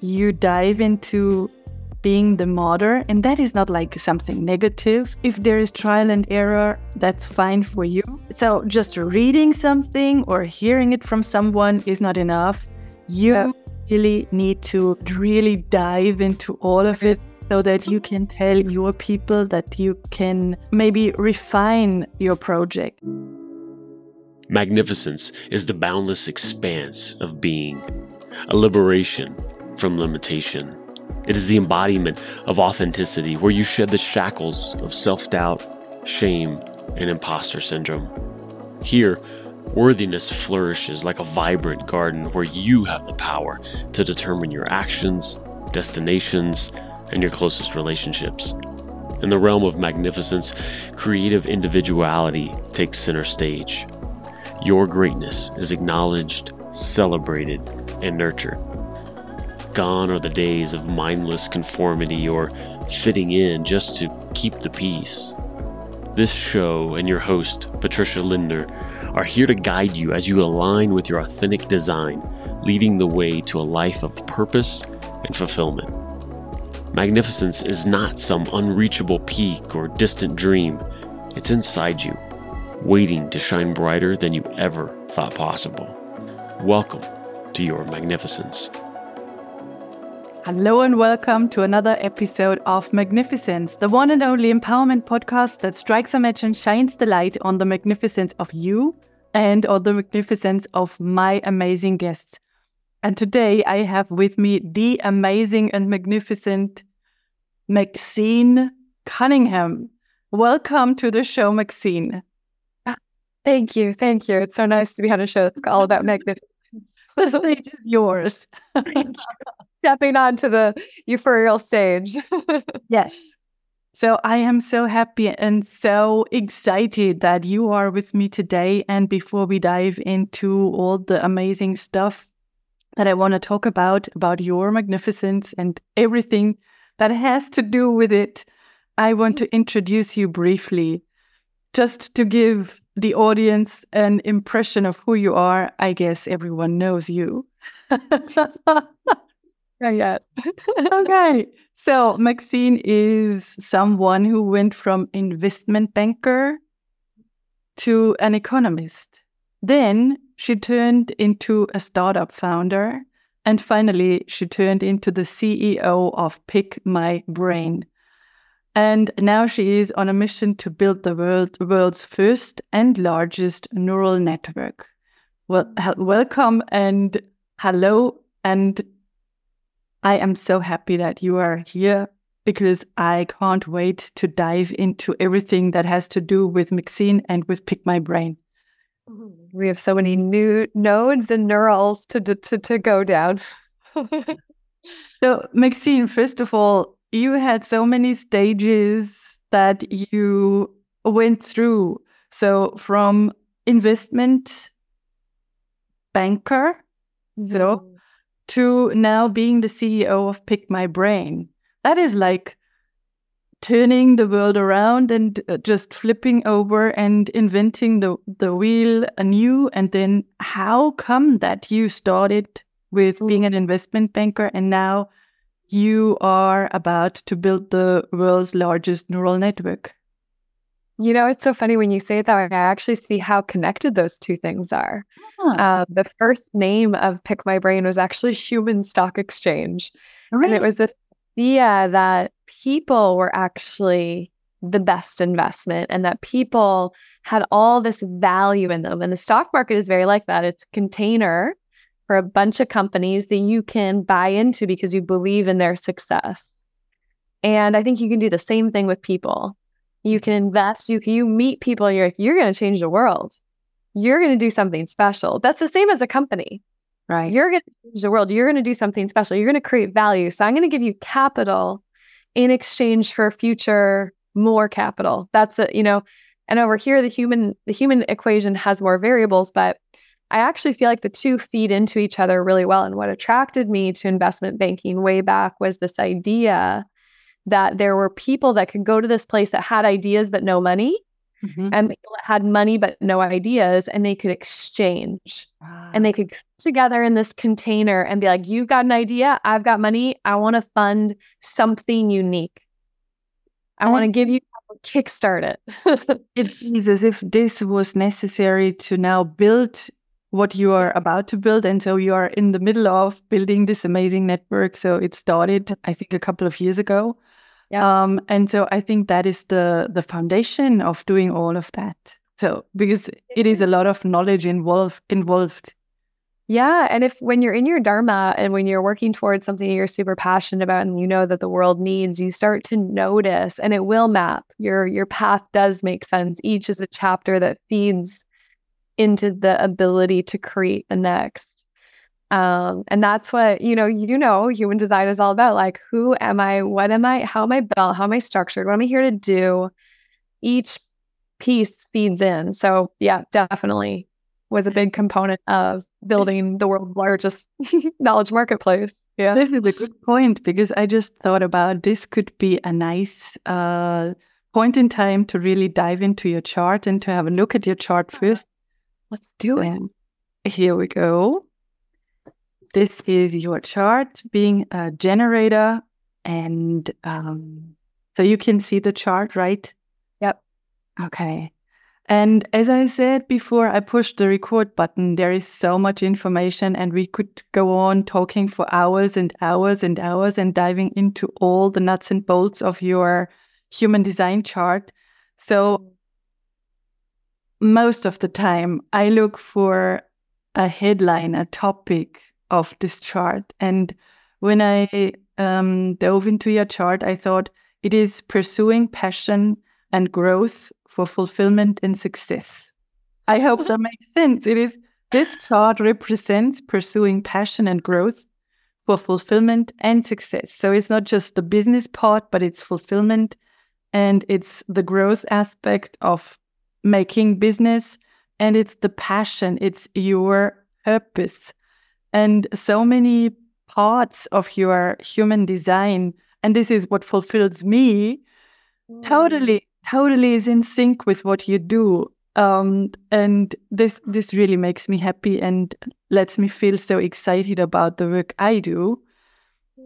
you dive into being the martyr, and that is not like something negative. If there is trial and error, that's fine for you. So just reading something or hearing it from someone is not enough. You really need to really dive into all of it so that you can tell your people, that you can maybe refine your project. Magnificence is the boundless expanse of being, a liberation from limitation. It is the embodiment of authenticity, where you shed the shackles of self-doubt, shame, and imposter syndrome. Here, worthiness flourishes like a vibrant garden where you have the power to determine your actions, destinations, and your closest relationships. In the realm of magnificence, creative individuality takes center stage. Your greatness is acknowledged, celebrated, and nurtured. Gone are the days of mindless conformity or fitting in just to keep the peace. This show and your host, Patricia Lindner, are here to guide you as you align with your authentic design, leading the way to a life of purpose and fulfillment. Magnificence is not some unreachable peak or distant dream. It's inside you, waiting to shine brighter than you ever thought possible. Welcome to your magnificence. Hello and welcome to another episode of Magnificence, the one and only empowerment podcast that strikes a match and shines the light on the magnificence of you and on the magnificence of my amazing guests. And today I have with me the amazing and magnificent Maxine Cunningham. Welcome to the show, Maxine. Thank you. It's so nice to be on a show that's all about magnificence. The stage is yours. Stepping onto the euphorial stage. Yes. So I am so happy and so excited that you are with me today. And before we dive into all the amazing stuff that I want to talk about your magnificence and everything that has to do with it, I want to introduce you briefly. Just to give the audience an impression of who you are, I guess everyone knows you. Not yet. Okay. So Maxine is someone who went from investment banker to an economist. Then she turned into a startup founder. And finally, she turned into the CEO of Pick My Brain. And now she is on a mission to build the world's first and largest neural network. Well, welcome and hello, and I am so happy that you are here, because I can't wait to dive into everything that has to do with Maxine and with Pick My Brain. We have so many new nodes and neurals to go down. So, Maxine, first of all, you had so many stages that you went through. So, from investment banker, to now being the CEO of Pick My Brain. That is like turning the world around and just flipping over and inventing the wheel anew. And then how come that you started with being an investment banker and now you are about to build the world's largest neural network? You know, it's so funny when you say it that way. I actually see how connected those two things are. Huh. The first name of Pick My Brain was actually Human Stock Exchange. Really? And it was the idea that people were actually the best investment and that people had all this value in them. And the stock market is very like that. It's a container for a bunch of companies that you can buy into because you believe in their success. And I think you can do the same thing with people. You can invest, you meet people, and you're like, you're going to change the world. You're going to do something special. That's the same as a company. Right. You're going to change the world. You're going to do something special. You're going to create value. So I'm going to give you capital in exchange for future more capital. That's it, you know. And over here, the human equation has more variables, but I actually feel like the two feed into each other really well. And what attracted me to investment banking way back was this idea that there were people that could go to this place that had ideas but no money, Mm-hmm. And people that had money but no ideas, and they could exchange. Wow. And they could get together in this container and be like, you've got an idea, I've got money, I want to fund something unique. I want to give you, kickstart it. It feels as if this was necessary to now build what you are about to build. And so you are in the middle of building this amazing network. So it started, I think, a couple of years ago. Yeah. And so I think that is the foundation of doing all of that. So because it is a lot of knowledge involved. Yeah. And when you're in your dharma and when you're working towards something you're super passionate about and you know that the world needs, you start to notice, and it will map. Your path does make sense. Each is a chapter that feeds into the ability to create the next. And that's what, human design is all about. Like, who am I? What am I? How am I built? How am I structured? What am I here to do? Each piece feeds in. So yeah, definitely was a big component of building the world's largest knowledge marketplace. Yeah. This is a good point, because I just thought about this could be a nice point in time to really dive into your chart and to have a look at your chart first. Let's do it. Here we go. This is your chart being a generator. And so you can see the chart, right? Yep. Okay. And as I said before, I pushed the record button. There is so much information, and we could go on talking for hours and hours and hours and diving into all the nuts and bolts of your human design chart. So most of the time, I look for a headline, a topic of this chart. And when I dove into your chart, I thought it is pursuing passion and growth for fulfillment and success. I hope that makes sense. It is, this chart represents pursuing passion and growth for fulfillment and success. So it's not just the business part, but it's fulfillment, and it's the growth aspect of making business, and it's the passion, it's your purpose. And so many parts of your human design, and this is what fulfills me, totally is in sync with what you do. And this really makes me happy and lets me feel so excited about the work I do.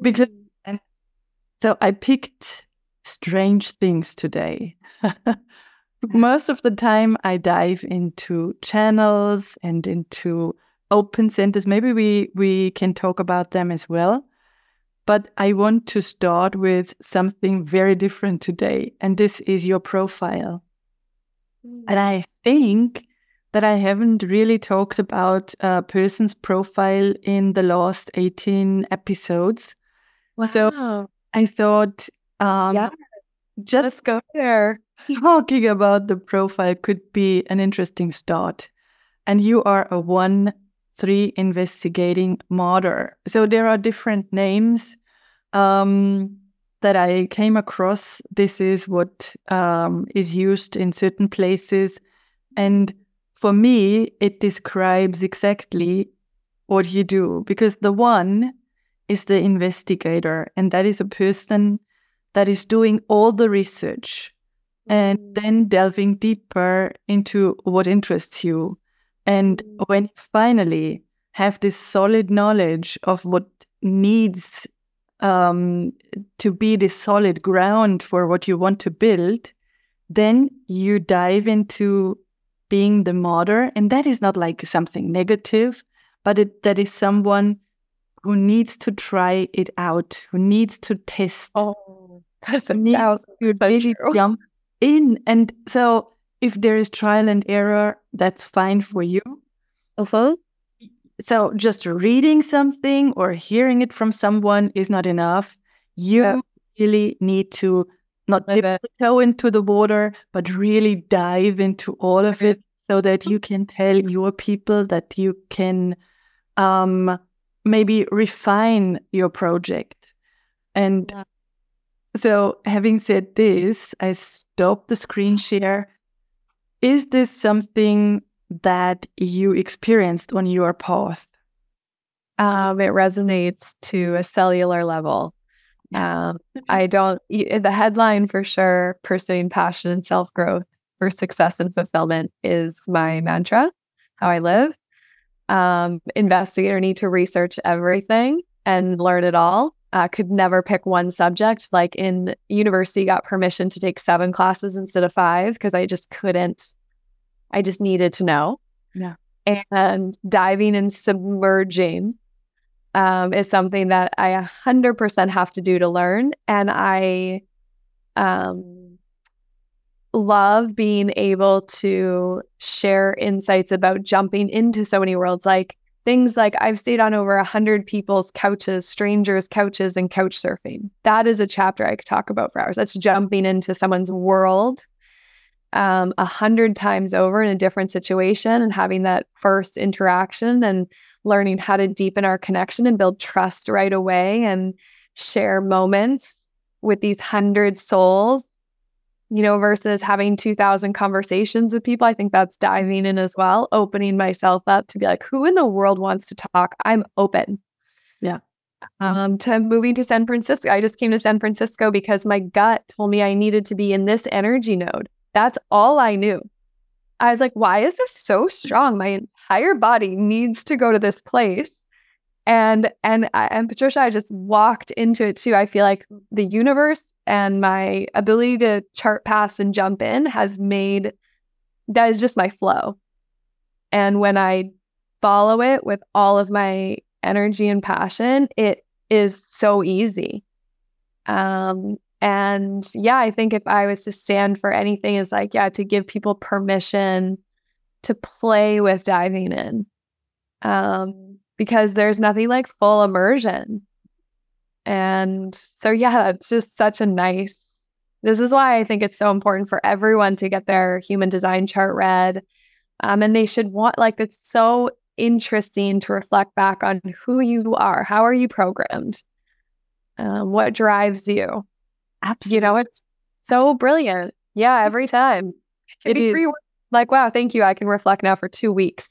Because, and so I picked strange things today. Most of the time I dive into channels and into open centers. Maybe we can talk about them as well. But I want to start with something very different today. And this is your profile. Mm. And I think that I haven't really talked about a person's profile in the last 18 episodes. Wow. So I thought let's go there. Talking about the profile could be an interesting start. And you are a 1-3 investigating martyr. So there are different names that I came across. This is what is used in certain places. And for me, it describes exactly what you do, because the 1 is the investigator, and that is a person that is doing all the research and then delving deeper into what interests you. And when you finally have this solid knowledge of what needs to be the solid ground for what you want to build, then you dive into being the martyr. And that is not like something negative, but that is someone who needs to try it out, who needs to test, jump in. And so if there is trial and error, that's fine for you. Also, so just reading something or hearing it from someone is not enough. You really need to not dip the toe into the water, but really dive into all of it, so that you can tell your people, that you can maybe refine your project. And so having said this, I stopped the screen share. Is this something that you experienced on your path? It resonates to a cellular level. Yes. The headline for sure, pursuing passion and self-growth for success and fulfillment is my mantra, how I live. Investigator, need to research everything and learn it all. Could never pick one subject. Like in university, got permission to take 7 classes instead of 5 because I just couldn't. I just needed to know. Yeah. And diving and submerging is something that I 100% have to do to learn. And I love being able to share insights about jumping into so many worlds, like things like I've stayed on over 100 people's couches, strangers' couches, and couch surfing. That is a chapter I could talk about for hours. That's jumping into someone's world 100 times over in a different situation and having that first interaction and learning how to deepen our connection and build trust right away and share moments with these 100 souls, you know, versus having 2,000 conversations with people. I think that's diving in as well, opening myself up to be like, who in the world wants to talk? I'm open. Yeah. To moving to San Francisco. I just came to San Francisco because my gut told me I needed to be in this energy node. That's all I knew. I was like, why is this so strong? My entire body needs to go to this place. And Patricia, I just walked into it too. I feel like the universe and my ability to chart paths and jump in has made, that is just my flow. And when I follow it with all of my energy and passion, it is so easy. And yeah, I think if I was to stand for anything, it's like, yeah, to give people permission to play with diving in. Because there's nothing like full immersion. And so, yeah, it's just such a nice, this is why I think it's so important for everyone to get their human design chart read. And they should want, like, it's so interesting to reflect back on who you are. How are you programmed? What drives you? Absolutely. You know, it's so brilliant. Yeah, every time. It'd be 3 weeks. Like, wow, thank you. I can reflect now for 2 weeks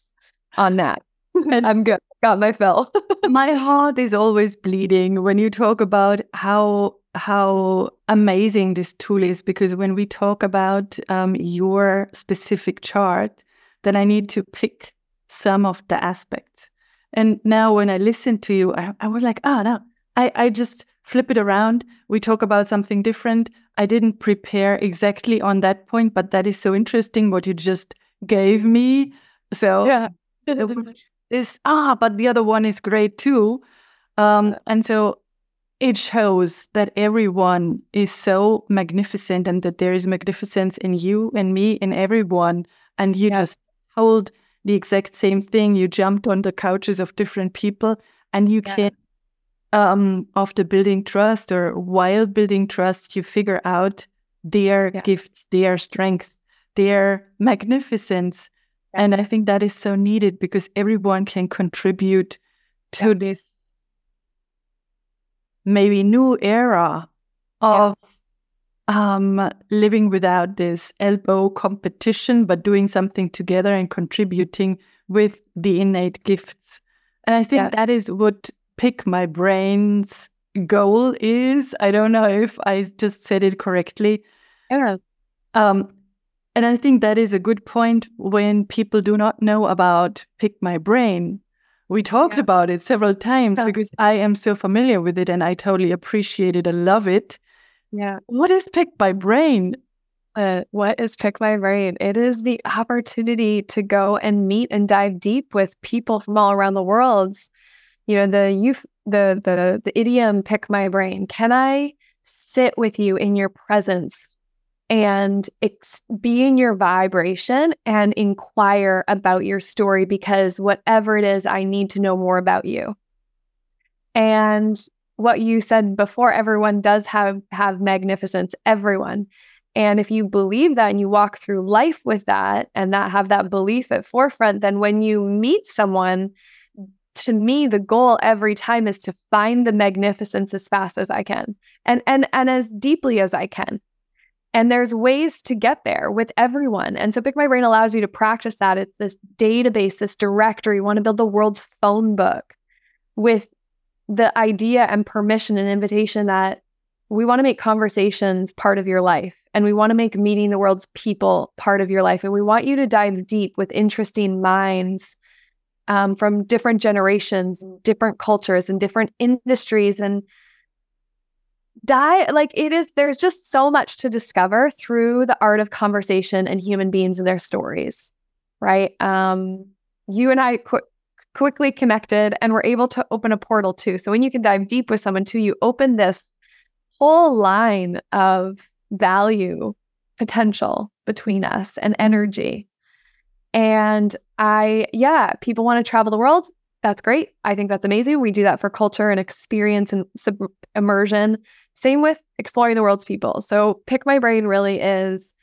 on that. And I'm good. Got my fill. My heart is always bleeding when you talk about how amazing this tool is, because when we talk about your specific chart, then I need to pick some of the aspects. And now when I listen to you, I was like, oh, no, I just flip it around. We talk about something different. I didn't prepare exactly on that point, but that is so interesting what you just gave me. So yeah. But the other one is great too. And so it shows that everyone is so magnificent and that there is magnificence in you and me and everyone. And you just hold the exact same thing. You jumped on the couches of different people and you can, after building trust or while building trust, you figure out their gifts, their strength, their magnificence. And I think that is so needed because everyone can contribute to this maybe new era of living without this elbow competition, but doing something together and contributing with the innate gifts. And I think that is what Pick My Brain's goal is. I don't know if I just said it correctly. Yeah. And I think that is a good point when people do not know about Pick My Brain. We talked about it several times because I am so familiar with it and I totally appreciate it. I love it. Yeah. What is Pick My Brain? What is Pick My Brain? It is the opportunity to go and meet and dive deep with people from all around the world. You know, the idiom Pick My Brain. Can I sit with you in your presence and be in your vibration and inquire about your story, because whatever it is, I need to know more about you. And what you said before, everyone does have magnificence, everyone. And if you believe that and you walk through life with that and that have that belief at forefront, then when you meet someone, to me, the goal every time is to find the magnificence as fast as I can and as deeply as I can. And there's ways to get there with everyone. And so Pick My Brain allows you to practice that. It's this database, this directory. You want to build the world's phone book with the idea and permission and invitation that We want to make conversations part of your life, and we want to make meeting the world's people part of your life. And we want you to dive deep with interesting minds from different generations, different cultures, and different industries. And there's just so much to discover through the art of conversation and human beings and their stories, right? You and I quickly connected, and we're able to open a portal too. So when you can dive deep with someone too, you open this whole line of value potential between us and energy. And people want to travel the world. That's great. I think that's amazing. We do that for culture and experience and immersion. Same with exploring the world's people. So Pick My Brain really is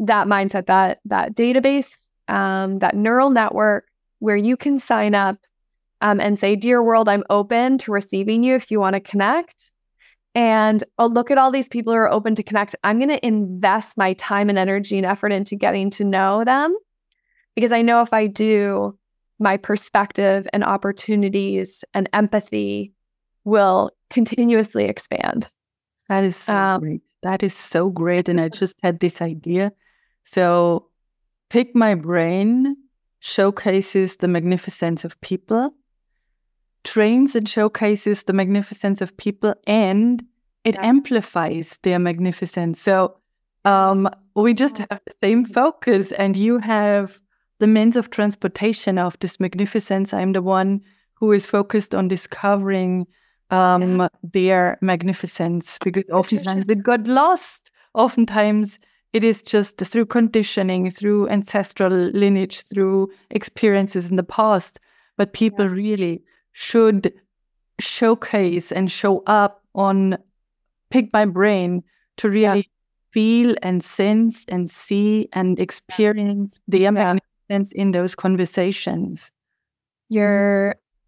that mindset, that database, that neural network where you can sign up and say, "Dear world, I'm open to receiving you if you want to connect." And look at all these people who are open to connect. I'm going to invest my time and energy and effort into getting to know them, because I know if I do, my perspective and opportunities and empathy will continuously expand. That is so great. That is so great. And I just had this idea. So Pick My Brain showcases the magnificence of people, trains and showcases the magnificence of people, and it amplifies their magnificence. So we just have the same focus, and you have the means of transportation of this magnificence. I'm the one who is focused on discovering their magnificence, because oftentimes it got lost. Oftentimes it is just through conditioning, through ancestral lineage, through experiences in the past. But people really should showcase and show up on Pick My Brain to really feel and sense and see and experience their magnificence in those conversations.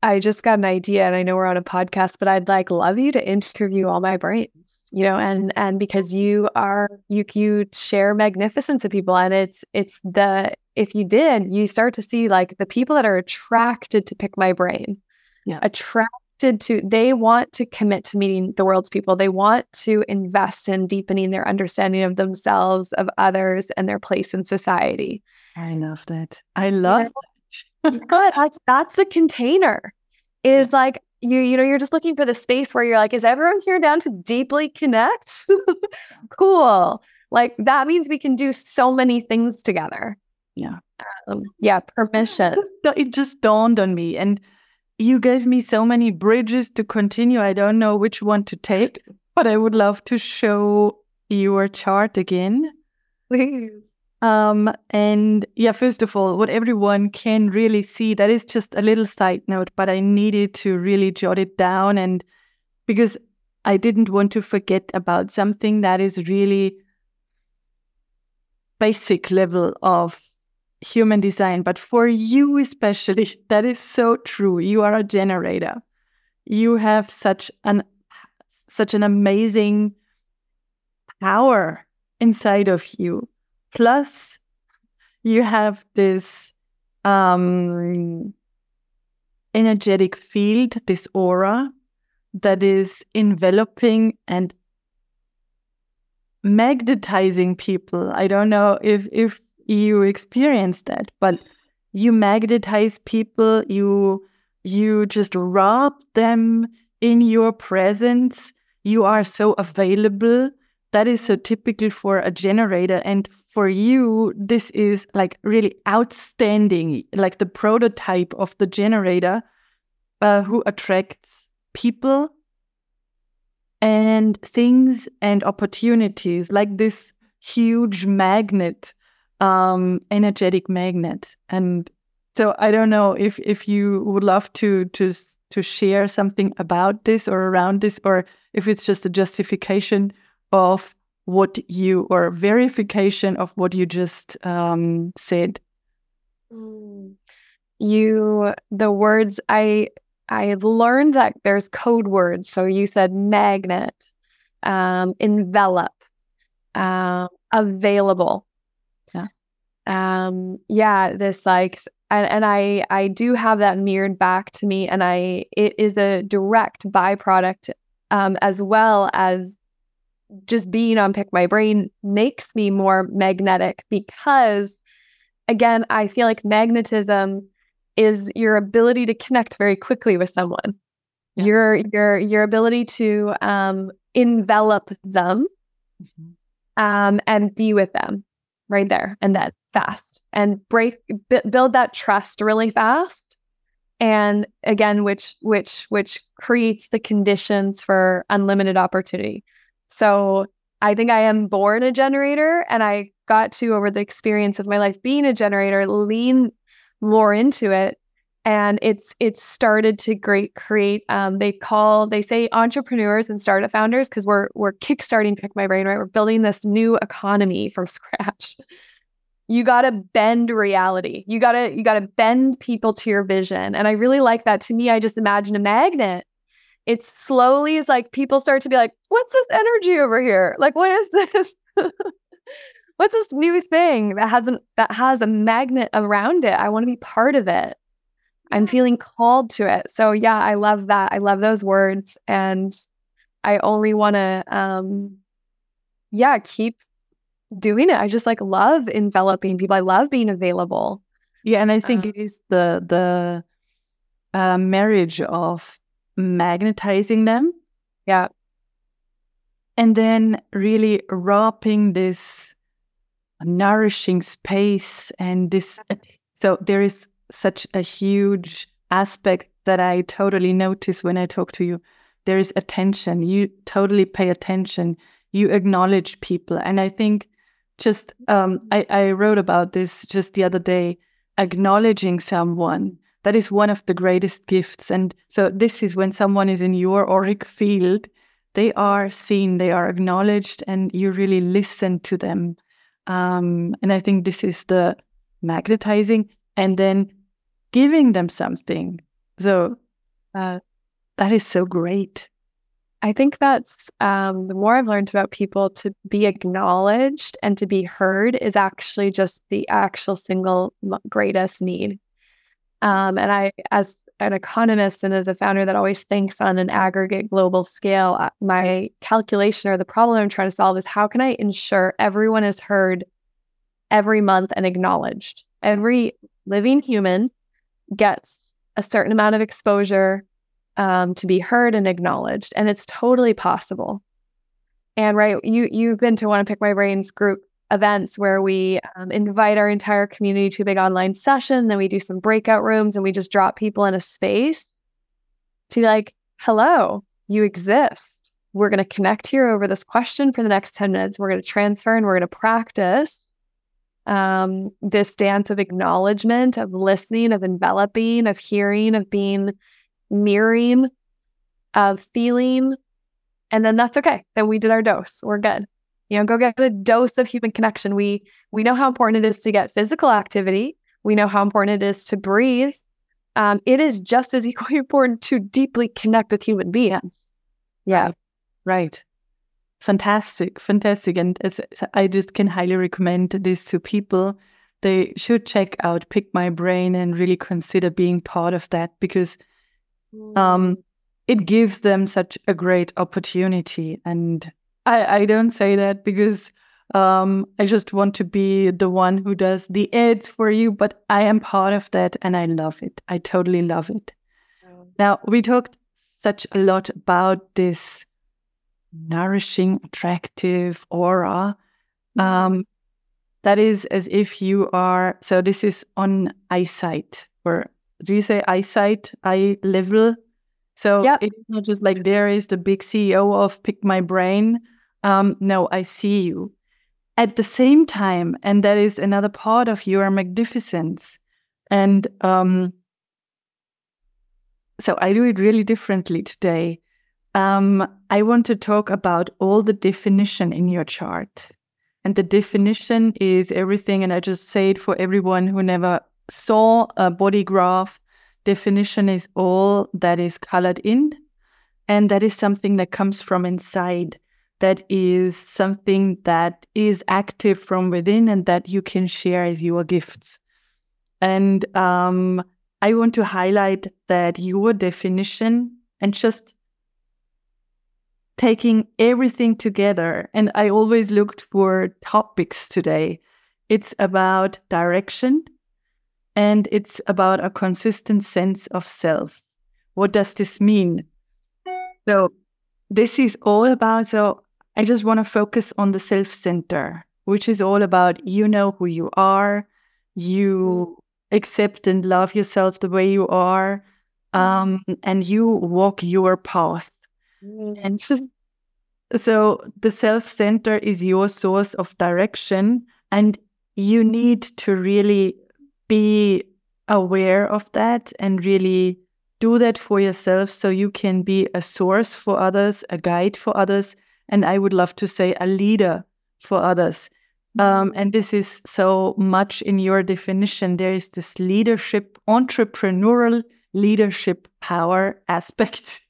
I just got an idea, and I know we're on a podcast, but I'd love you to interview all my brains, and because you share magnificence with people, and if you did, you start to see the people that are attracted to Pick My Brain. Yeah. They want to commit to meeting the world's people. They want to invest in deepening their understanding of themselves, of others, and their place in society. I love that. But that's the container. Is you're just looking for the space where you're is everyone here down to deeply connect? Cool. That means we can do so many things together. Yeah. Permission. It just dawned on me, and you gave me so many bridges to continue. I don't know which one to take, but I would love to show your chart again. Please. First of all, what everyone can really see, that is just a little side note, but I needed to really jot it down, and because I didn't want to forget about something that is really basic level of human design, but for you especially, that is so true. You are a generator. You have such an amazing power inside of you. Plus, you have this energetic field, this aura that is enveloping and magnetizing people. I don't know if you experience that, but you magnetize people, you just wrap them in your presence. You are so available. That is so typical for a generator, and for you this is really outstanding, the prototype of the generator who attracts people and things and opportunities, this huge magnet, energetic magnet. And so I don't know if you would love to share something about this or around this, or if it's just a justification of what you, or verification of what you just said. The words, I learned that there's code words. So you said magnet, envelop, available. I do have that mirrored back to me, and it is a direct byproduct, as well as just being on Pick My Brain makes me more magnetic because, again, I feel like magnetism is your ability to connect very quickly with someone. Yeah. Your ability to envelop them and be with them right there and then fast and build that trust really fast. And again, which creates the conditions for unlimited opportunity. So I think I am born a generator, and I got to, over the experience of my life being a generator, lean more into it. And it's started to create. They say entrepreneurs and startup founders, because we're kickstarting Pick My Brain, right? We're building this new economy from scratch. You gotta bend reality. You gotta bend people to your vision. And I really like that. To me, I just imagine a magnet. It's slowly is like people start to be like, what's this energy over here? Like, what is this? What's this new thing that has a magnet around it? I want to be part of it. I'm feeling called to it. So yeah, I love that. I love those words. And I only want to, keep doing it. I just like love enveloping people. I love being available. Yeah. And I think it is the marriage of magnetizing them. Yeah. And then really wrapping this nourishing space and this. So there is such a huge aspect that I totally notice when I talk to you. There is attention. You totally pay attention. You acknowledge people. And I think just, I wrote about this just the other day, acknowledging someone. That is one of the greatest gifts. And so this is when someone is in your auric field, they are seen, they are acknowledged, and you really listen to them. And I think this is the magnetizing and then giving them something. So that is so great. I think that's the more I've learned about people, to be acknowledged and to be heard is actually just the actual single greatest need. And I, as an economist and as a founder that always thinks on an aggregate global scale, my calculation or the problem I'm trying to solve is how can I ensure everyone is heard every month and acknowledged? Every living human gets a certain amount of exposure to be heard and acknowledged, and it's totally possible. And right, you've been to one of Pick My Brain's group events where we invite our entire community to a big online session, then we do some breakout rooms and we just drop people in a space to be like, hello, you exist. We're going to connect here over this question for the next 10 minutes. We're going to transfer and we're going to practice this dance of acknowledgement, of listening, of enveloping, of hearing, of being mirroring, of feeling. And then that's okay. Then we did our dose. We're good. You know, go get a dose of human connection. We know how important it is to get physical activity. We know how important it is to breathe. It is just as equally important to deeply connect with human beings. Yeah. Right. Fantastic. Fantastic. And I just can highly recommend this to people. They should check out Pick My Brain and really consider being part of that, because it gives them such a great opportunity. And I don't say that because I just want to be the one who does the ads for you, but I am part of that and I love it. I totally love it. Oh. Now, we talked such a lot about this nourishing, attractive aura. That is as if you are, so this is on eyesight, or do you say eyesight, eye level? So yep. It's not just like there is the big CEO of Pick My Brain. No, I see you. At the same time, and that is another part of your magnificence. And so I do it really differently today. I want to talk about all the definition in your chart. And the definition is everything. And I just say it for everyone who never saw a body graph. Definition is all that is colored in. And that is something that comes from inside. That is something that is active from within and that you can share as your gifts. And I want to highlight that your definition, and just taking everything together, and I always looked for topics today. It's about direction, and it's about a consistent sense of self. What does this mean? So this is all about, so I just want to focus on the self-center, which is all about, you know who you are, you accept and love yourself the way you are, and you walk your path. And so the self-center is your source of direction, and you need to really be aware of that and really do that for yourself so you can be a source for others, a guide for others, and I would love to say a leader for others. And this is so much in your definition. There is this leadership, entrepreneurial leadership power aspect.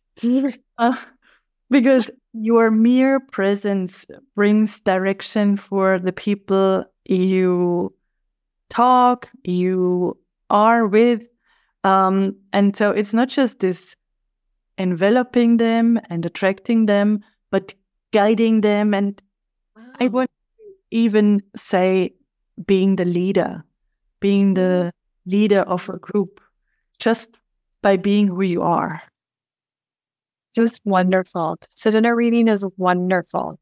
Because your mere presence brings direction for the people you talk, you are with. And so it's not just this enveloping them and attracting them, but guiding them. And wow. I won't even say being the leader of a group, just by being who you are. Just wonderful. Sit-in reading is wonderful.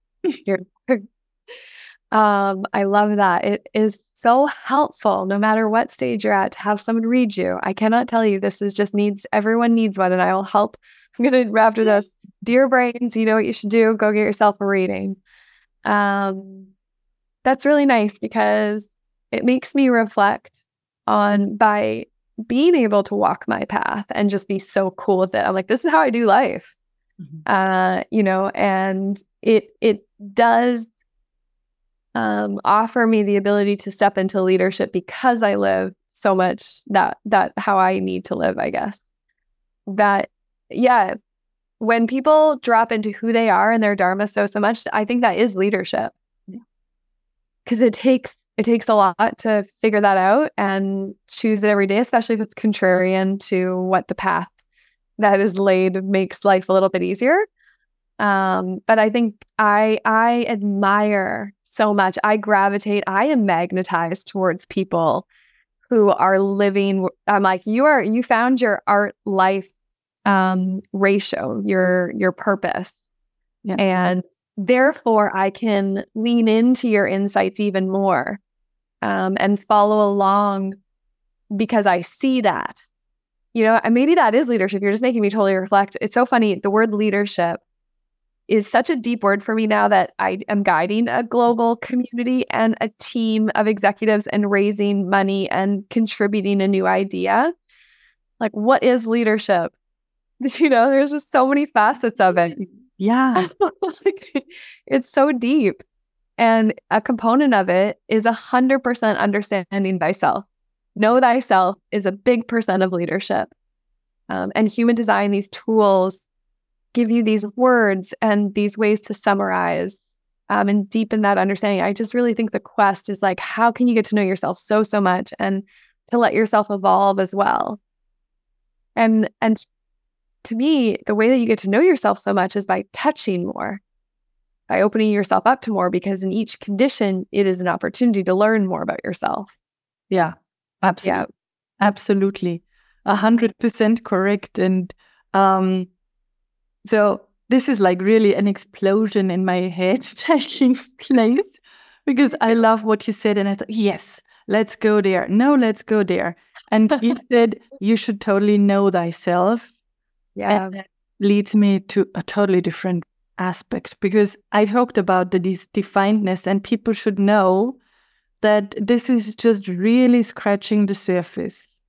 I love that. It is so helpful, no matter what stage you're at, to have someone read you. I cannot tell you, this is just needs, everyone needs one, and I will help. I'm going to, after this, dear brains, you know what you should do, go get yourself a reading. That's really nice because it makes me reflect on by being able to walk my path and just be so cool with it. I'm like, this is how I do life, and it does offer me the ability to step into leadership because I live so much that how I need to live, I guess. That, yeah, when people drop into who they are and their dharma so much, I think that is leadership. Because it takes a lot to figure that out and choose it every day, especially if it's contrarian to what the path that is laid makes life a little bit easier. But I think I admire so much. I am magnetized towards people who are living. I'm like, you found your art life ratio, your purpose. Yeah. And therefore, I can lean into your insights even more and follow along because I see that. And maybe that is leadership. You're just making me totally reflect. It's so funny. The word leadership is such a deep word for me now that I am guiding a global community and a team of executives and raising money and contributing a new idea. Like, what is leadership? There's just so many facets of it. Yeah. It's so deep. And a component of it is 100% understanding thyself. Know thyself is a big percent of leadership. And human design, these tools give you these words and these ways to summarize and deepen that understanding. I just really think the quest is like, how can you get to know yourself so much and to let yourself evolve as well? And to me, the way that you get to know yourself so much is by touching more, by opening yourself up to more, because in each condition, it is an opportunity to learn more about yourself. Yeah, absolutely. Yeah. Absolutely. 100% correct. And so this is like really an explosion in my head taking place because I love what you said. And I thought, yes, let's go there. No, let's go there. And you said, you should totally know thyself. Yeah, and that leads me to a totally different aspect because I talked about the definedness, and people should know that this is just really scratching the surface.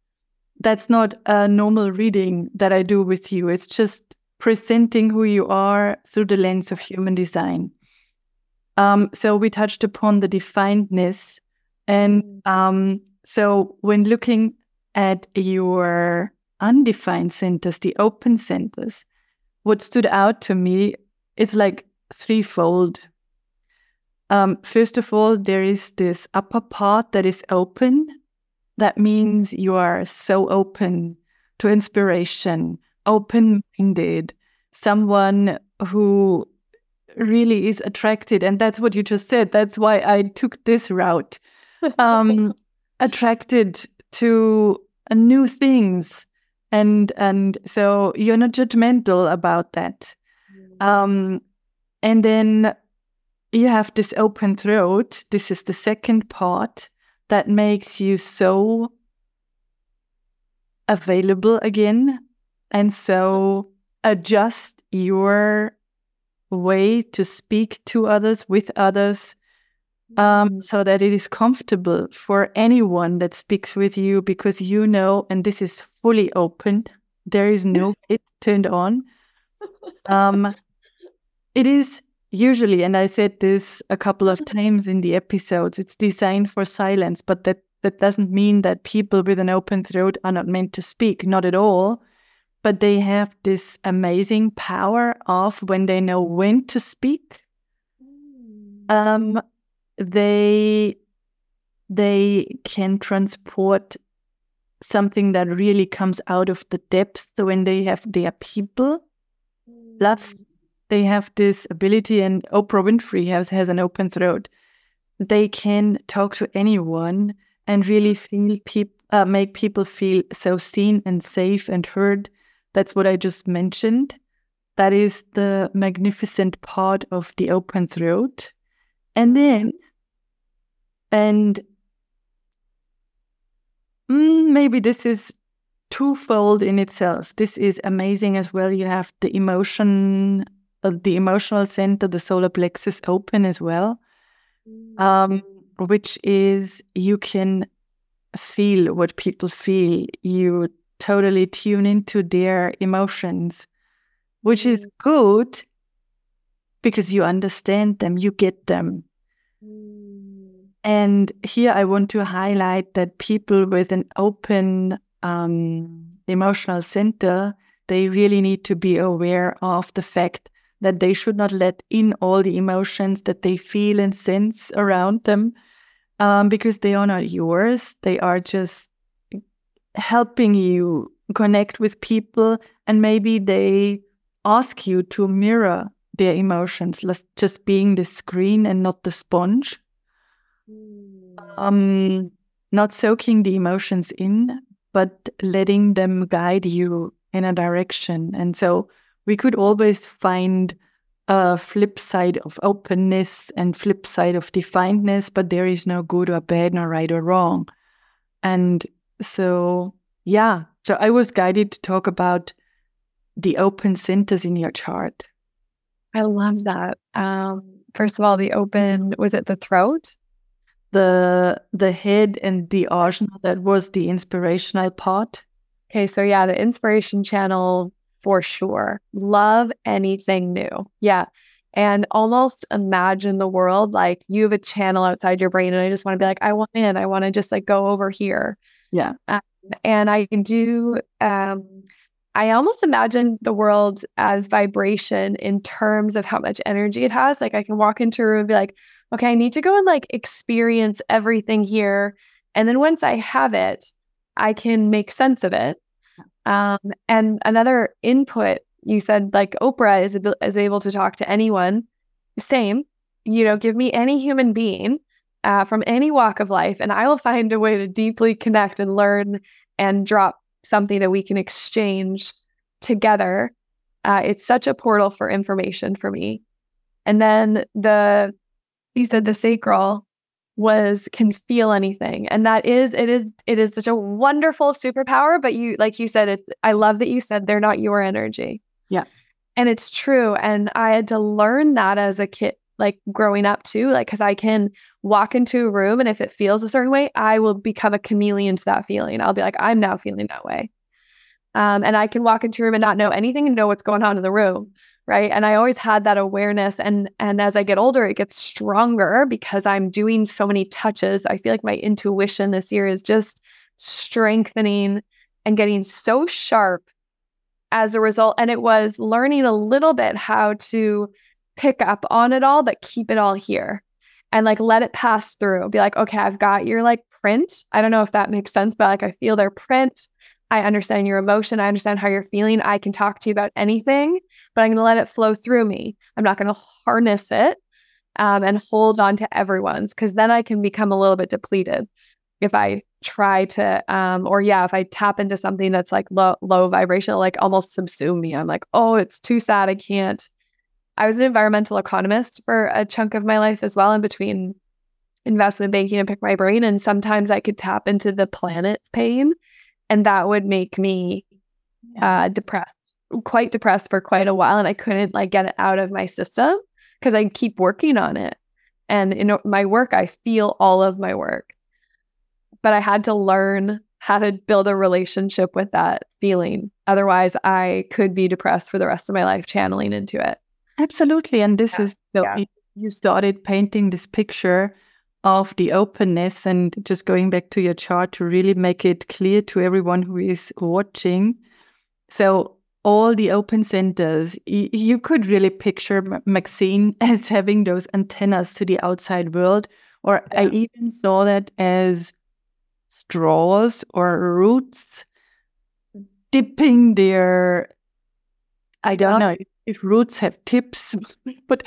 That's not a normal reading that I do with you. It's just presenting who you are through the lens of human design. So we touched upon the definedness, and so when looking at your undefined centers, the open centers, what stood out to me is like threefold. First of all, there is this upper part that is open. That means you are so open to inspiration, open-minded, someone who really is attracted. And that's what you just said. That's why I took this route. Attracted to new things. And so you're not judgmental about that. And then you have this open throat. This is the second part that makes you so available again. And so adjust your way to speak to others, with others, so that it is comfortable for anyone that speaks with you, because you know, and this is fully open, there is no it turned on. It is usually, and I said this a couple of times in the episodes, it's designed for silence, but that doesn't mean that people with an open throat are not meant to speak, not at all. But they have this amazing power of when they know when to speak, they can transport something that really comes out of the depths when they have their people. Plus, they have this ability, and Oprah Winfrey has an open throat. They can talk to anyone and really feel make people feel so seen and safe and heard. That's what I just mentioned. That is the magnificent part of the open throat. And then maybe this is twofold in itself. This is amazing as well. You have the emotion, the emotional center, the solar plexus open as well, which is you can feel what people feel. You totally tune into their emotions, which is good because you understand them, you get them. And here I want to highlight that people with an open emotional center, they really need to be aware of the fact that they should not let in all the emotions that they feel and sense around them, because they are not yours. They are just helping you connect with people, and maybe they ask you to mirror their emotions, just being the screen and not the sponge, not soaking the emotions in, but letting them guide you in a direction. And so we could always find a flip side of openness and flip side of definedness, but there is no good or bad, nor right or wrong. And So I was guided to talk about the open centers in your chart. I love that. First of all, the open, was it the throat? The head and the ajna, that was the inspirational part. Okay, so yeah, the inspiration channel for sure. Love anything new. Yeah. And almost imagine the world like you have a channel outside your brain, and I just want to be like, I want in. I want to just like go over here. Yeah. And I do, I almost imagine the world as vibration in terms of how much energy it has. Like I can walk into a room and be like, okay, I need to go and like experience everything here. And then once I have it, I can make sense of it. And another input, you said like Oprah is able to talk to anyone. Same, you know, give me any human being from any walk of life, and I will find a way to deeply connect and learn and drop something that we can exchange together. It's such a portal for information for me. And then you said the sacral can feel anything. And it is such a wonderful superpower, but I love that you said they're not your energy. Yeah. And it's true. And I had to learn that as a kid, like growing up too, like, cause I can walk into a room and if it feels a certain way, I will become a chameleon to that feeling. I'll be like, I'm now feeling that way. And I can walk into a room and not know anything and know what's going on in the room. Right. And I always had that awareness. And as I get older, it gets stronger because I'm doing so many touches. I feel like my intuition this year is just strengthening and getting so sharp as a result. And it was learning a little bit how to pick up on it all, but keep it all here and like let it pass through. Be like, okay, I've got your like print. I don't know if that makes sense, but like I feel their print. I understand your emotion. I understand how you're feeling. I can talk to you about anything, but I'm going to let it flow through me. I'm not going to harness it and hold on to everyone's, because then I can become a little bit depleted if I try to, if I tap into something that's like low vibrational, like almost subsume me. I'm like, oh, it's too sad. I can't. I was an environmental economist for a chunk of my life as well, in between investment banking and Pick My Brain. And sometimes I could tap into the planet's pain, and that would make me quite depressed for quite a while. And I couldn't get it out of my system because I keep working on it. And in my work, I feel all of my work. But I had to learn how to build a relationship with that feeling. Otherwise, I could be depressed for the rest of my life channeling into it. Absolutely. And this you started painting this picture of the openness, and just going back to your chart to really make it clear to everyone who is watching. So all the open centers, you could really picture Maxine as having those antennas to the outside world. Or I even saw that as straws or roots dipping their, I don't know if roots have tips, but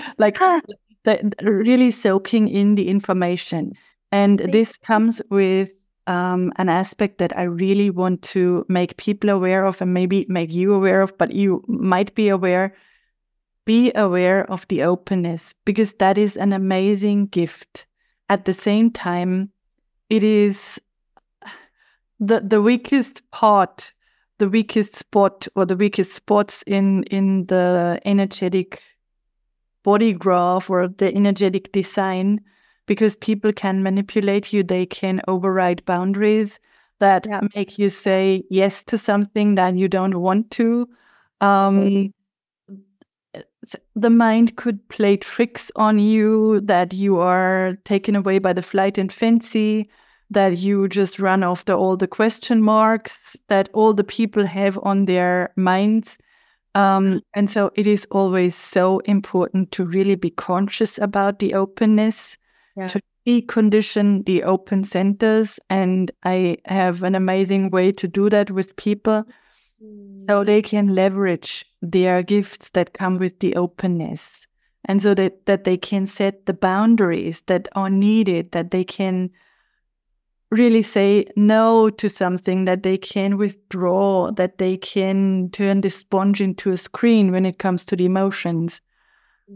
really soaking in the information. And this comes with an aspect that I really want to make people aware of, and maybe make you aware of, but you might be aware. Be aware of the openness, because that is an amazing gift. At the same time, it is the weakest part, the weakest spot, or the weakest spots in the energetic body graph or the energetic design, because people can manipulate you. They can override boundaries that make you say yes to something that you don't want to. The mind could play tricks on you, that you are taken away by the flight and fancy, that you just run after all the question marks that all the people have on their minds. And so it is always so important to really be conscious about the openness, to decondition the open centers. And I have an amazing way to do that with people, so they can leverage their gifts that come with the openness. And so that they can set the boundaries that are needed, that they can really say no to something, that they can withdraw, that they can turn the sponge into a screen when it comes to the emotions.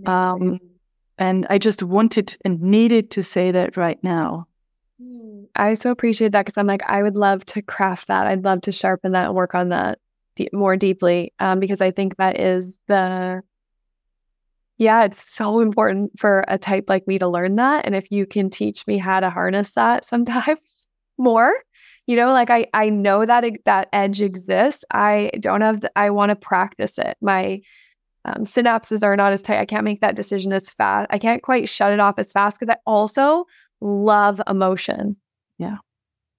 And I just wanted and needed to say that right now. I so appreciate that, because I'm like, I would love to craft that. I'd love to sharpen that and work on that more deeply, because I think that is it's so important for a type like me to learn that. And if you can teach me how to harness that sometimes more, I know that edge exists. I want to practice it. My synapses are not as tight. I can't make that decision as fast. I can't quite shut it off as fast, because I also love emotion. Yeah.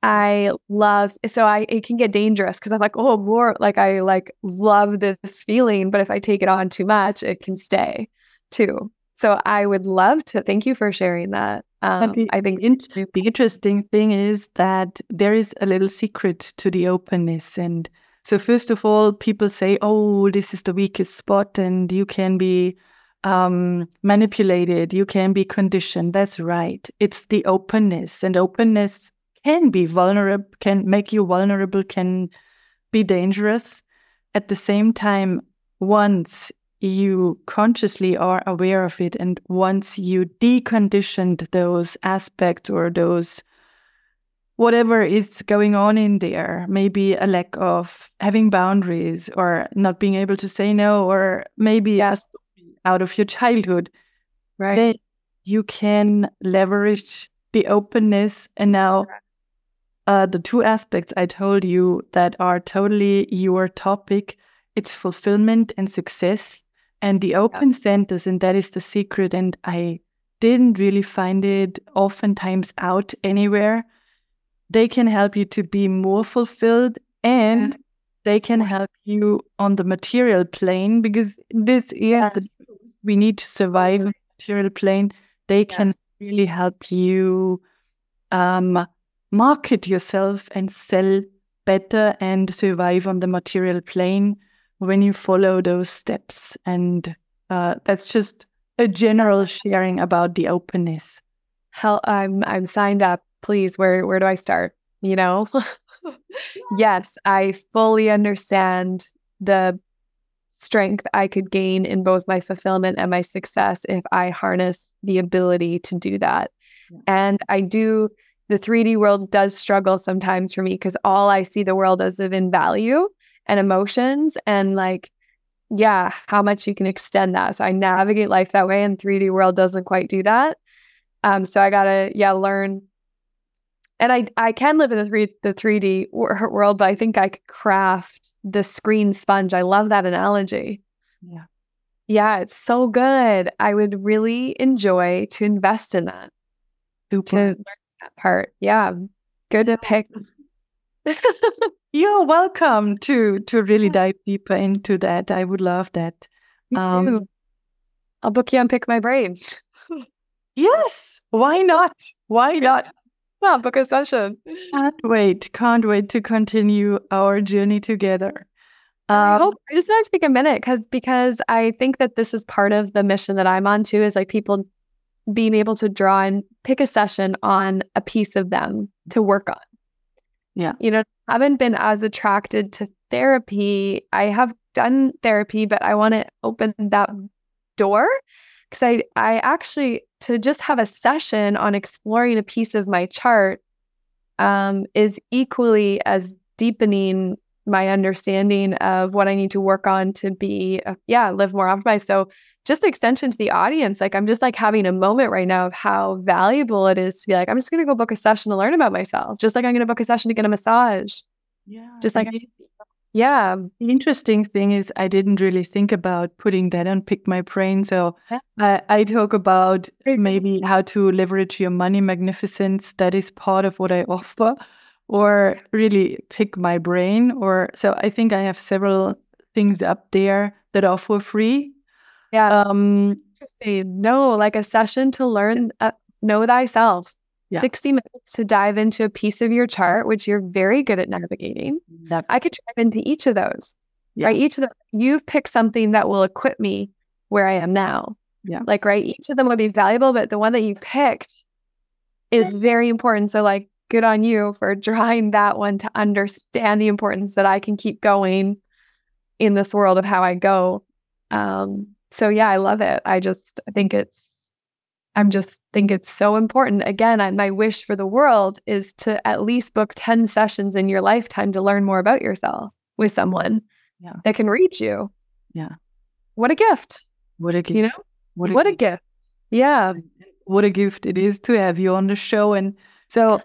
It can get dangerous, because I'm like, oh, more I love this feeling, but if I take it on too much, it can stay too. So I would love to thank you for sharing that. I think the interesting thing is that there is a little secret to the openness. And so first of all, people say, oh, this is the weakest spot, and you can be manipulated, you can be conditioned. That's right. It's the openness, and openness can be vulnerable, can make you vulnerable, can be dangerous. At the same time, once you consciously are aware of it, and once you deconditioned those aspects or those whatever is going on in there, maybe a lack of having boundaries or not being able to say no, or maybe out of your childhood, right? Then you can leverage the openness. And now the two aspects I told you that are totally your topic, it's fulfillment and success. And the open centers, and that is the secret. And I didn't really find it oftentimes out anywhere. They can help you to be more fulfilled, and they can help you on the material plane, because this is the we need to survive on the material plane. They can really help you market yourself and sell better and survive on the material plane when you follow those steps. And that's just a general sharing about the openness. Hell, I'm signed up. Please, where do I start? You know? Yes, I fully understand the strength I could gain in both my fulfillment and my success if I harness the ability to do that. Yeah. And I do, the 3D world does struggle sometimes for me because all I see the world as of in value and emotions and like, yeah, how much you can extend that. So I navigate life that way and 3D world doesn't quite do that. So I gotta, learn. And I can live in the 3D world, but I think I could craft the screen sponge. I love that analogy. Yeah. Yeah, it's so good. I would really enjoy to invest in that. Super. To learn that part. Yeah. Good so, pick. You're welcome to really dive deeper into that. I would love that. Me too. I'll book you on Pick My Brain. Yes. Why not? Why not? Yeah, book a session. Can't wait to continue our journey together. I hope I just want to take a minute because I think that this is part of the mission that I'm on too, is like people being able to draw and pick a session on a piece of them to work on. Yeah. I haven't been as attracted to therapy. I have done therapy, but I want to open that door. Because I actually, to just have a session on exploring a piece of my chart is equally as deepening my understanding of what I need to work on to be, live more optimized. So just extension to the audience, like I'm just like having a moment right now of how valuable it is to be like, I'm just going to go book a session to learn about myself. Just like I'm going to book a session to get a massage. Yeah. Just like... Yeah. The interesting thing is I didn't really think about putting that on Pick My Brain. So I talk about maybe how to leverage your money magnificence. That is part of what I offer, or really Pick My Brain. Or so I think I have several things up there that are for free. Yeah. Interesting. No, like a session to learn, know thyself. Yeah. 60 minutes to dive into a piece of your chart, which you're very good at navigating. Yep. I could dive into each of those, right? Each of them, you've picked something that will equip me where I am now. Yeah. Like, right? Each of them would be valuable, but the one that you picked is very important. So like, good on you for drawing that one to understand the importance that I can keep going in this world of how I go. So yeah, I love it. I think it's so important. Again, my wish for the world is to at least book 10 sessions in your lifetime to learn more about yourself with someone that can reach you. Yeah. What a gift. What a gift. What a gift. Yeah. What a gift it is to have you on the show. And so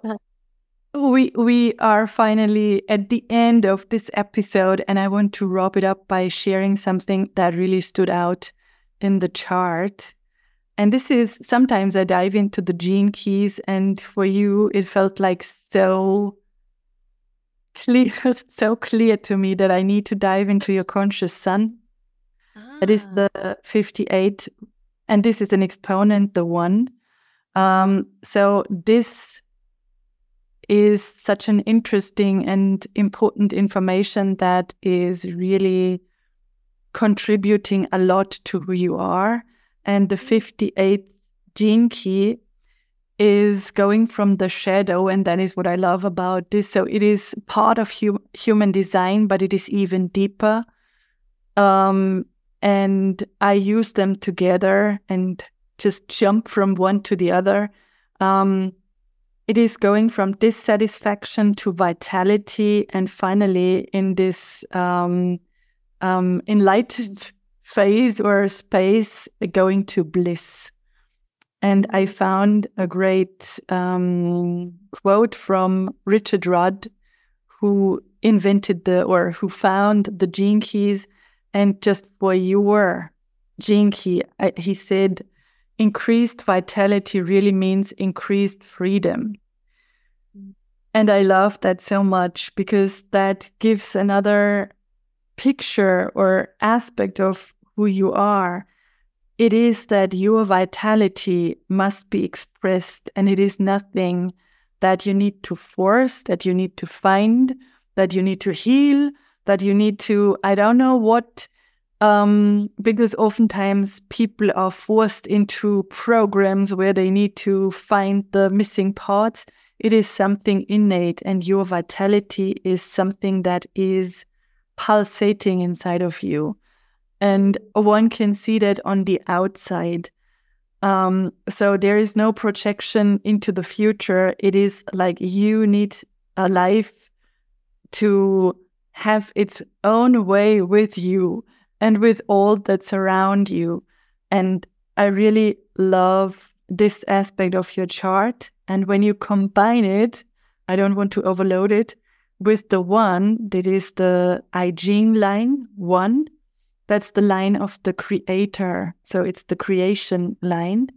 we are finally at the end of this episode, and I want to wrap it up by sharing something that really stood out in the chart. And this is, sometimes I dive into the Gene Keys, and for you, it felt like so clear to me that I need to dive into your conscious sun. Ah. That is the 58, and this is an exponent, the 1. So this is such an interesting and important information that is really contributing a lot to who you are. And the 58th Gene Key is going from the shadow, and that is what I love about this. So it is part of human design, but it is even deeper. And I use them together and just jump from one to the other. It is going from dissatisfaction to vitality, and finally in this enlightened phase or space going to bliss. And I found a great quote from Richard Rudd, who who found the Gene Keys. And just for your Gene Key, he said, increased vitality really means increased freedom. And I love that so much because that gives another picture or aspect of who you are. It is that your vitality must be expressed, and it is nothing that you need to force, that you need to find, that you need to heal, that you need to, I don't know what, because oftentimes people are forced into programs where they need to find the missing parts. It is something innate, and your vitality is something that is pulsating inside of you. And one can see that on the outside. So there is no projection into the future. It is like you need a life to have its own way with you and with all that surround you. And I really love this aspect of your chart. And when you combine it, I don't want to overload it, with the one that is the I Gene line, one, that's the line of the creator. So it's the creation line.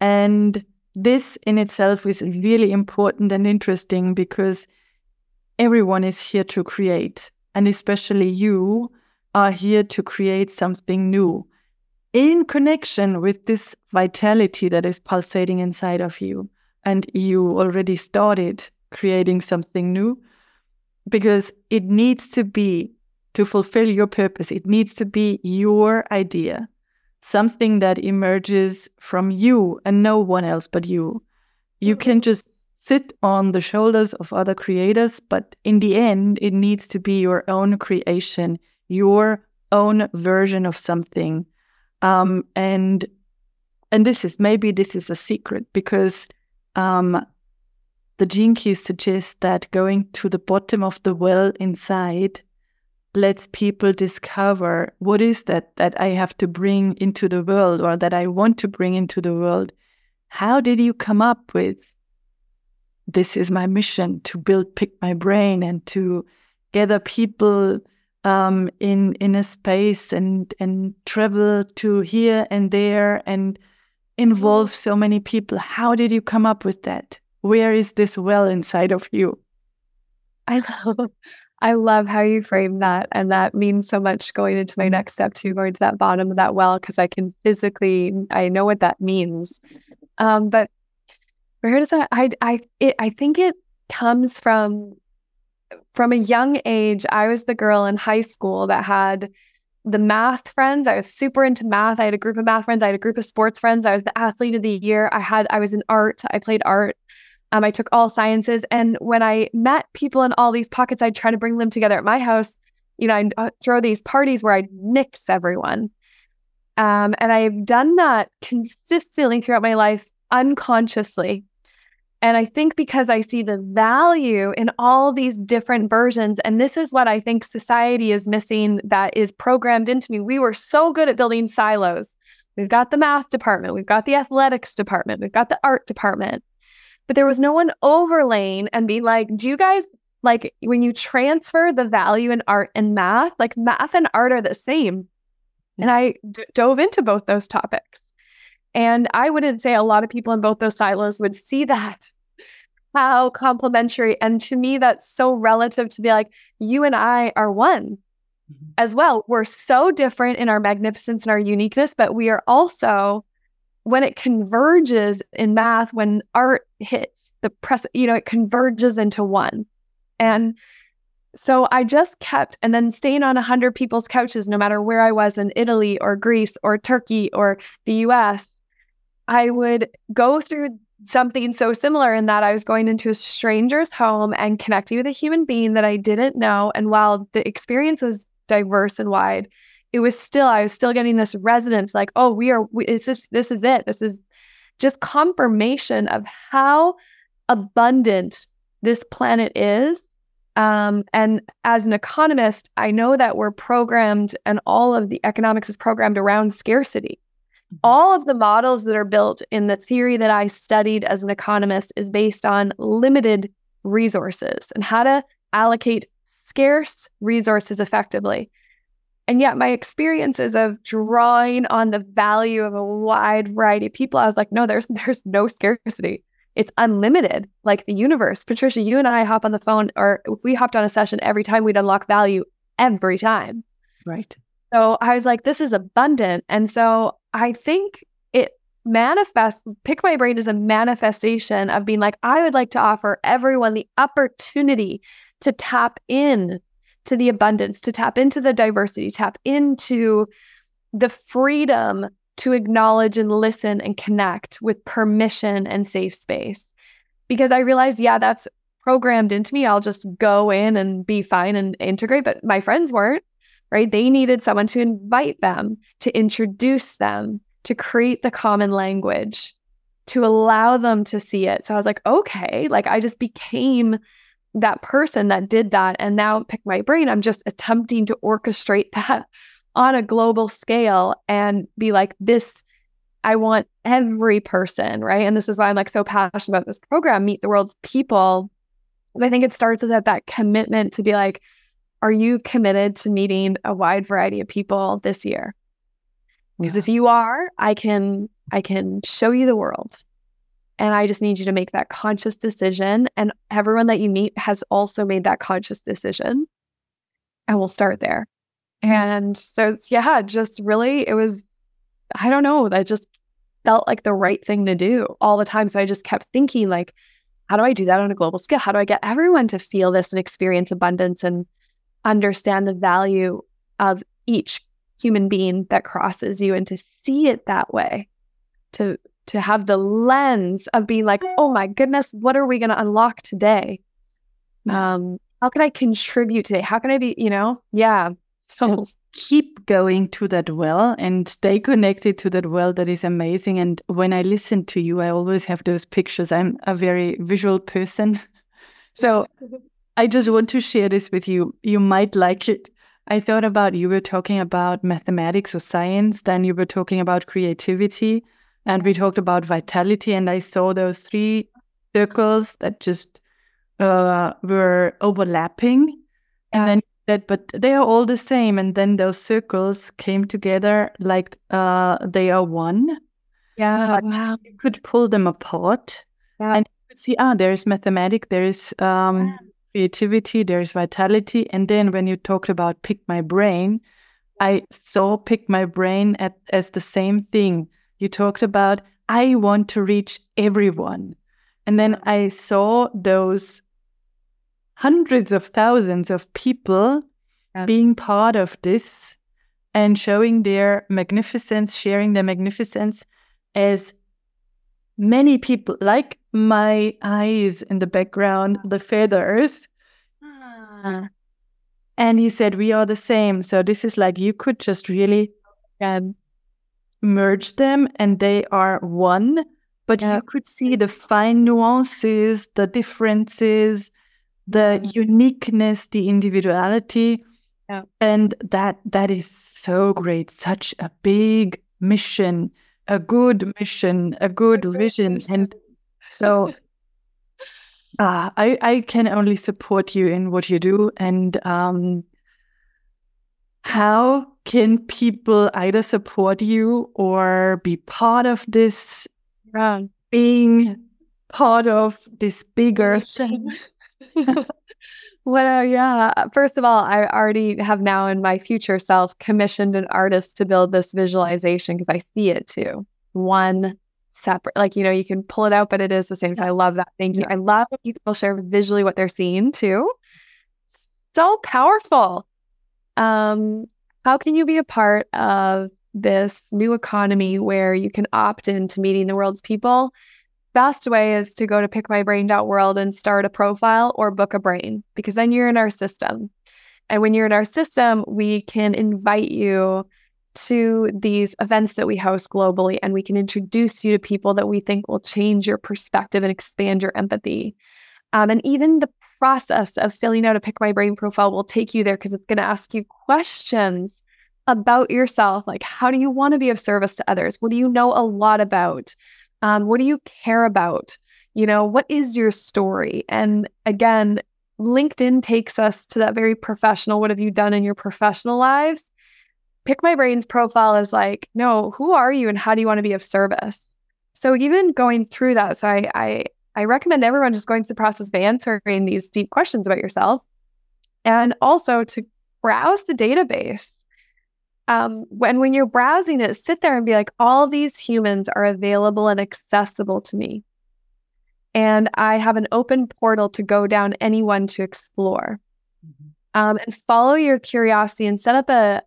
And this in itself is really important and interesting because everyone is here to create. And especially you are here to create something new in connection with this vitality that is pulsating inside of you. And you already started creating something new because it needs to be, to fulfill your purpose, it needs to be your idea, something that emerges from you and no one else but you. You can just sit on the shoulders of other creators, but in the end, it needs to be your own creation, your own version of something. And this is, maybe this is a secret, because the Gene Keys suggests that going to the bottom of the well inside lets people discover what is that I have to bring into the world, or that I want to bring into the world. How did you come up with, this is my mission, to build Pick My Brain and to gather people in a space and travel to here and there and involve so many people. How did you come up with that? Where is this well inside of you? I love how you frame that. And that means so much going into my next step too, going to that bottom of that well, because I can physically, I know what that means. But where does that, I think it comes from a young age. I was the girl in high school that had the math friends. I was super into math. I had a group of math friends. I had a group of sports friends. I was the athlete of the year. I was in art. I played art. I took all sciences. And when I met people in all these pockets, I'd try to bring them together at my house. You know, I'd throw these parties where I'd mix everyone. And I've done that consistently throughout my life, unconsciously. And I think because I see the value in all these different versions, and this is what I think society is missing that is programmed into me. We were so good at building silos. We've got the math department. We've got the athletics department. We've got the art department. But there was no one overlaying and being like, do you guys, like, when you transfer the value in art and math, like math and art are the same. And I dove into both those topics. And I wouldn't say a lot of people in both those silos would see that, how complementary. And to me, that's so relative to be like, you and I are one as well. We're so different in our magnificence and our uniqueness, but we are also, when it converges in math, when art hits the press, you know, it converges into one. And so I just kept, and then staying on 100 people's couches, no matter where I was in Italy or Greece or Turkey or the US, I would go through something so similar in that I was going into a stranger's home and connecting with a human being that I didn't know. And while the experience was diverse and wide, it was still, I was still getting this resonance, like, oh, this is it. This is just confirmation of how abundant this planet is. And as an economist, I know that we're programmed, and all of the economics is programmed around scarcity. Mm-hmm. All of the models that are built in the theory that I studied as an economist is based on limited resources and how to allocate scarce resources effectively. And yet my experiences of drawing on the value of a wide variety of people, I was like, no, there's no scarcity. It's unlimited, like the universe. Patricia, you and I hop on the phone, or if we hopped on a session, every time we'd unlock value every time. Right. So I was like, this is abundant. And so I think it manifests, Pick My Brain is a manifestation of being like, I would like to offer everyone the opportunity to tap in to the abundance, to tap into the diversity, tap into the freedom to acknowledge and listen and connect with permission and safe space. Because I realized, yeah, that's programmed into me. I'll just go in and be fine and integrate. But my friends weren't, right? They needed someone to invite them, to introduce them, to create the common language, to allow them to see it. So I was like, okay, like I just became that person that did that. And now Pick My Brain, I'm just attempting to orchestrate that on a global scale and be like, this, I want every person, right? And this is why I'm like so passionate about this program, Meet the World's People. I think it starts with that commitment to be like, are you committed to meeting a wide variety of people this year? Because if you are, I can show you the world. And I just need you to make that conscious decision. And everyone that you meet has also made that conscious decision. And we'll start there. And so, yeah, just really, it was, I don't know, that just felt like the right thing to do all the time. So I just kept thinking, like, how do I do that on a global scale? How do I get everyone to feel this and experience abundance and understand the value of each human being that crosses you and to see it that way, to have the lens of being like, oh my goodness, what are we going to unlock today? How can I contribute today? How can I be, yeah. So keep going to that well and stay connected to that well. That is amazing. And when I listen to you, I always have those pictures. I'm a very visual person. So I just want to share this with you. You might like it. I thought about, you were talking about mathematics or science, then you were talking about creativity, and we talked about vitality. And I saw those three circles that just were overlapping. And then that, but they are all the same. And then those circles came together like they are one. Yeah, wow. You could pull them apart, and you could see, there is mathematics, there is creativity, there is vitality. And then when you talked about Pick My Brain, I saw Pick My Brain as the same thing. You talked about, I want to reach everyone. And then I saw those hundreds of thousands of people being part of this and showing their magnificence, sharing their magnificence, as many people, like my eyes in the background, the feathers. And he said, we are the same. So this is like, you could just really merge them and they are one, but you could see the fine nuances, the differences, the uniqueness, the individuality, and that is so great. Such a big mission, a good mission, a good vision, and so I can only support you in what you do. And how can people either support you or be part of this, being part of this bigger thing? First of all, I already have now in my future self commissioned an artist to build this visualization, because I see it too. One separate, like, you can pull it out, but it is the same. So I love that. Thank you. I love when people share visually what they're seeing too. So powerful. How can you be a part of this new economy where you can opt into meeting the world's people? Best way is to go to pickmybrain.world and start a profile or book a brain, because then you're in our system. And when you're in our system, we can invite you to these events that we host globally, and we can introduce you to people that we think will change your perspective and expand your empathy. And even the process of filling out a Pick My Brain profile will take you there, because it's going to ask you questions about yourself. Like, how do you want to be of service to others? What do you know a lot about? What do you care about? What is your story? And again, LinkedIn takes us to that very professional. What have you done in your professional lives? Pick My Brain's profile is like, no, who are you and how do you want to be of service? So even going through that, so I recommend everyone just going through the process of answering these deep questions about yourself, and also to browse the database. When you're browsing it, sit there and be like, all these humans are available and accessible to me. And I have an open portal to go down anyone to explore. Mm-hmm. And follow your curiosity and set up a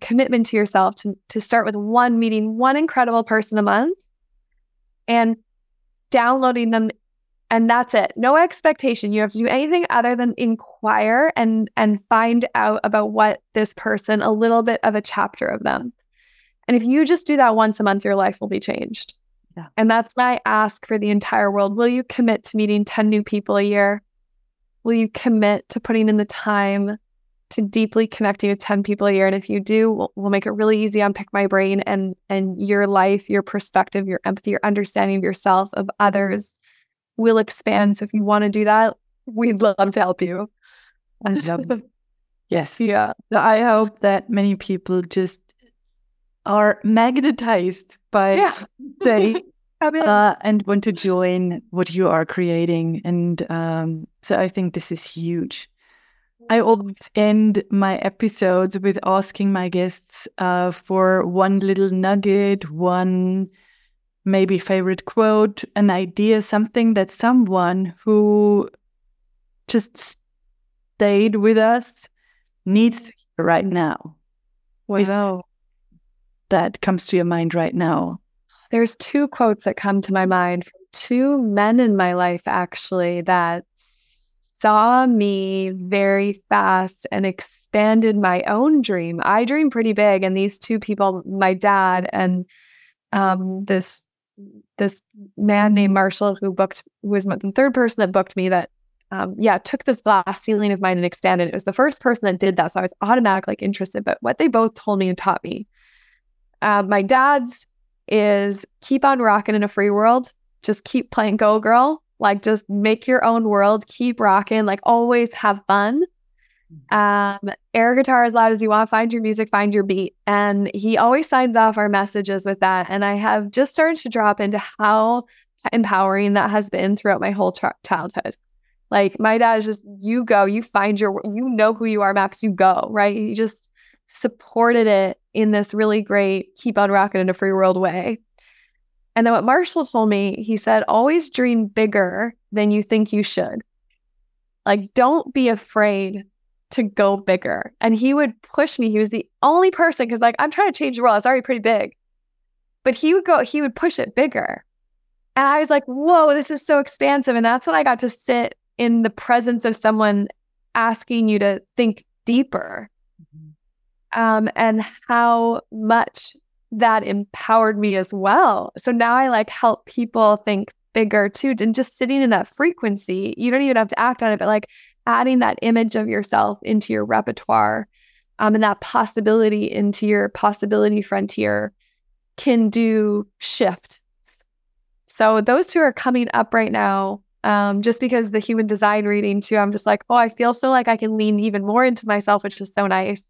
commitment to yourself to start with meeting one incredible person a month and downloading them. And that's it. No expectation. You have to do anything other than inquire and find out about what this person, a little bit of a chapter of them. And if you just do that once a month, your life will be changed. Yeah. And that's my ask for the entire world. Will you commit to meeting 10 new people a year? Will you commit to putting in the time to deeply connecting with 10 people a year? And if you do, we'll make it really easy on Pick My Brain, and your life, your perspective, your empathy, your understanding of yourself, of others will expand. So if you want to do that, we'd love to help you. I love it. Yes. Yeah. I hope that many people just are magnetized by say and want to join what you are creating. And so I think this is huge. I always end my episodes with asking my guests for one little nugget, one maybe favorite quote, an idea, something that someone who just stayed with us needs to hear right now. Wow. That comes to your mind right now? There's two quotes that come to my mind from two men in my life, actually, that saw me very fast and expanded my own dream. I dream pretty big, and these two people, my dad and this man named Marshall, who was the third person that booked me, that took this glass ceiling of mine and expanded. It was the first person that did that, so I was automatically interested. But what they both told me and taught me, my dad's is keep on rocking in a free world. Just keep playing, go girl. Like, just make your own world. Keep rocking. Like, always have fun. Air guitar as loud as you want. Find your music. Find your beat. And he always signs off our messages with that. And I have just started to drop into how empowering that has been throughout my whole childhood. Like, my dad is just, you go. You find your. You know who you are, Max. You go, right. You just supported it in this really great keep on rocking in a free world way. And then what Marshall told me, he said, always dream bigger than you think you should. Like, don't be afraid to go bigger. And he would push me. He was the only person, because like, I'm trying to change the world. It's already pretty big. But he would push it bigger. And I was like, whoa, this is so expansive. And that's when I got to sit in the presence of someone asking you to think deeper. And how much that empowered me as well. So now I like help people think bigger too, and just sitting in that frequency. You don't even have to act on it, but like adding that image of yourself into your repertoire, and that possibility into your possibility frontier can do shifts. So those two are coming up right now. Just because the human design reading too, I'm just like, oh, I feel so like I can lean even more into myself, which is so nice.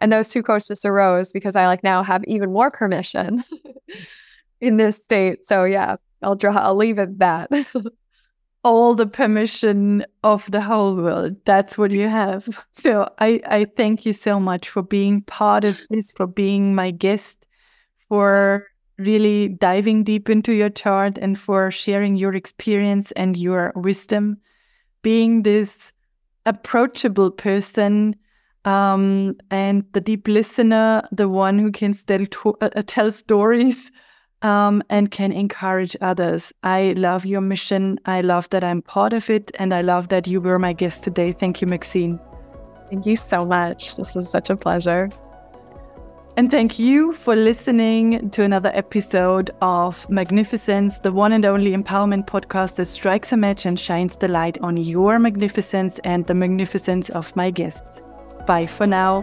And those two quotes just arose because I like now have even more permission in this state. So yeah, I'll leave it at that. All the permission of the whole world. That's what you have. So I thank you so much for being part of this, for being my guest, for really diving deep into your chart and for sharing your experience and your wisdom, being this approachable person. And the deep listener, the one who can still tell stories and can encourage others. I love your mission. I love that I'm part of it. And I love that you were my guest today. Thank you, Maxine. Thank you so much. This was such a pleasure. And thank you for listening to another episode of Magnificence, the one and only empowerment podcast that strikes a match and shines the light on your magnificence and the magnificence of my guests. Bye for now.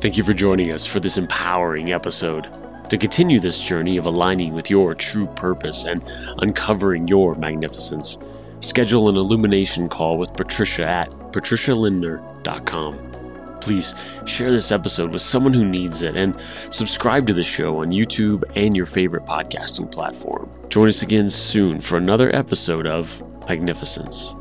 Thank you for joining us for this empowering episode. To continue this journey of aligning with your true purpose and uncovering your magnificence, schedule an illumination call with Patricia at patricialindner.com. Please share this episode with someone who needs it, and subscribe to the show on YouTube and your favorite podcasting platform. Join us again soon for another episode of Magnificence.